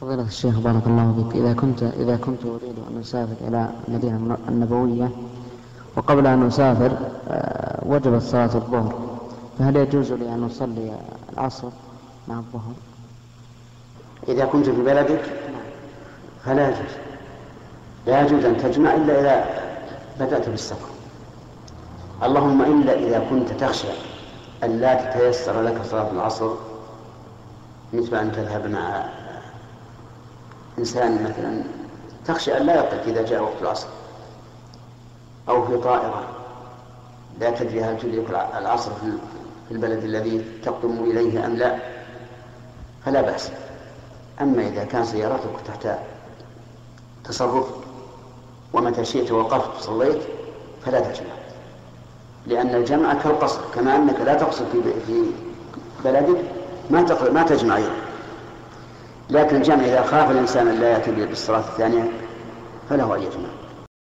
فضيلة الشيخ بارك الله فيك، إذا كنت أريد أن أسافر إلى المدينة النبوية وقبل أن أسافر وجبت صلاة الظهر، فهل يجوز لي أن أصلي العصر مع الظهر؟ إذا كنت في بلدك فلا يجوز، لا يجوز أن تجمع إلا إذا بدأت بالسفر، اللهم إلا إذا كنت تخشى أن لا تتيسر لك صلاة العصر، مثل أن تذهب مع إنسان مثلا تخشى أن لا يقضي إذا جاء وقت العصر، أو في طائرة لا تدري هل تدرك العصر في البلد الذي تقدم إليه أم لا، فلا بأس. أما إذا كان سيارتك تحت تصرف ومتى شئت وقفت وصليت فلا تجمع، لأن الجمع كالقصر، كما أنك لا تقصر في بلدك ما تجمع أيضا. لكن الجمع إذا خاف الإنسان لا يأتي بالصلاة الثانية فله أن يجمع.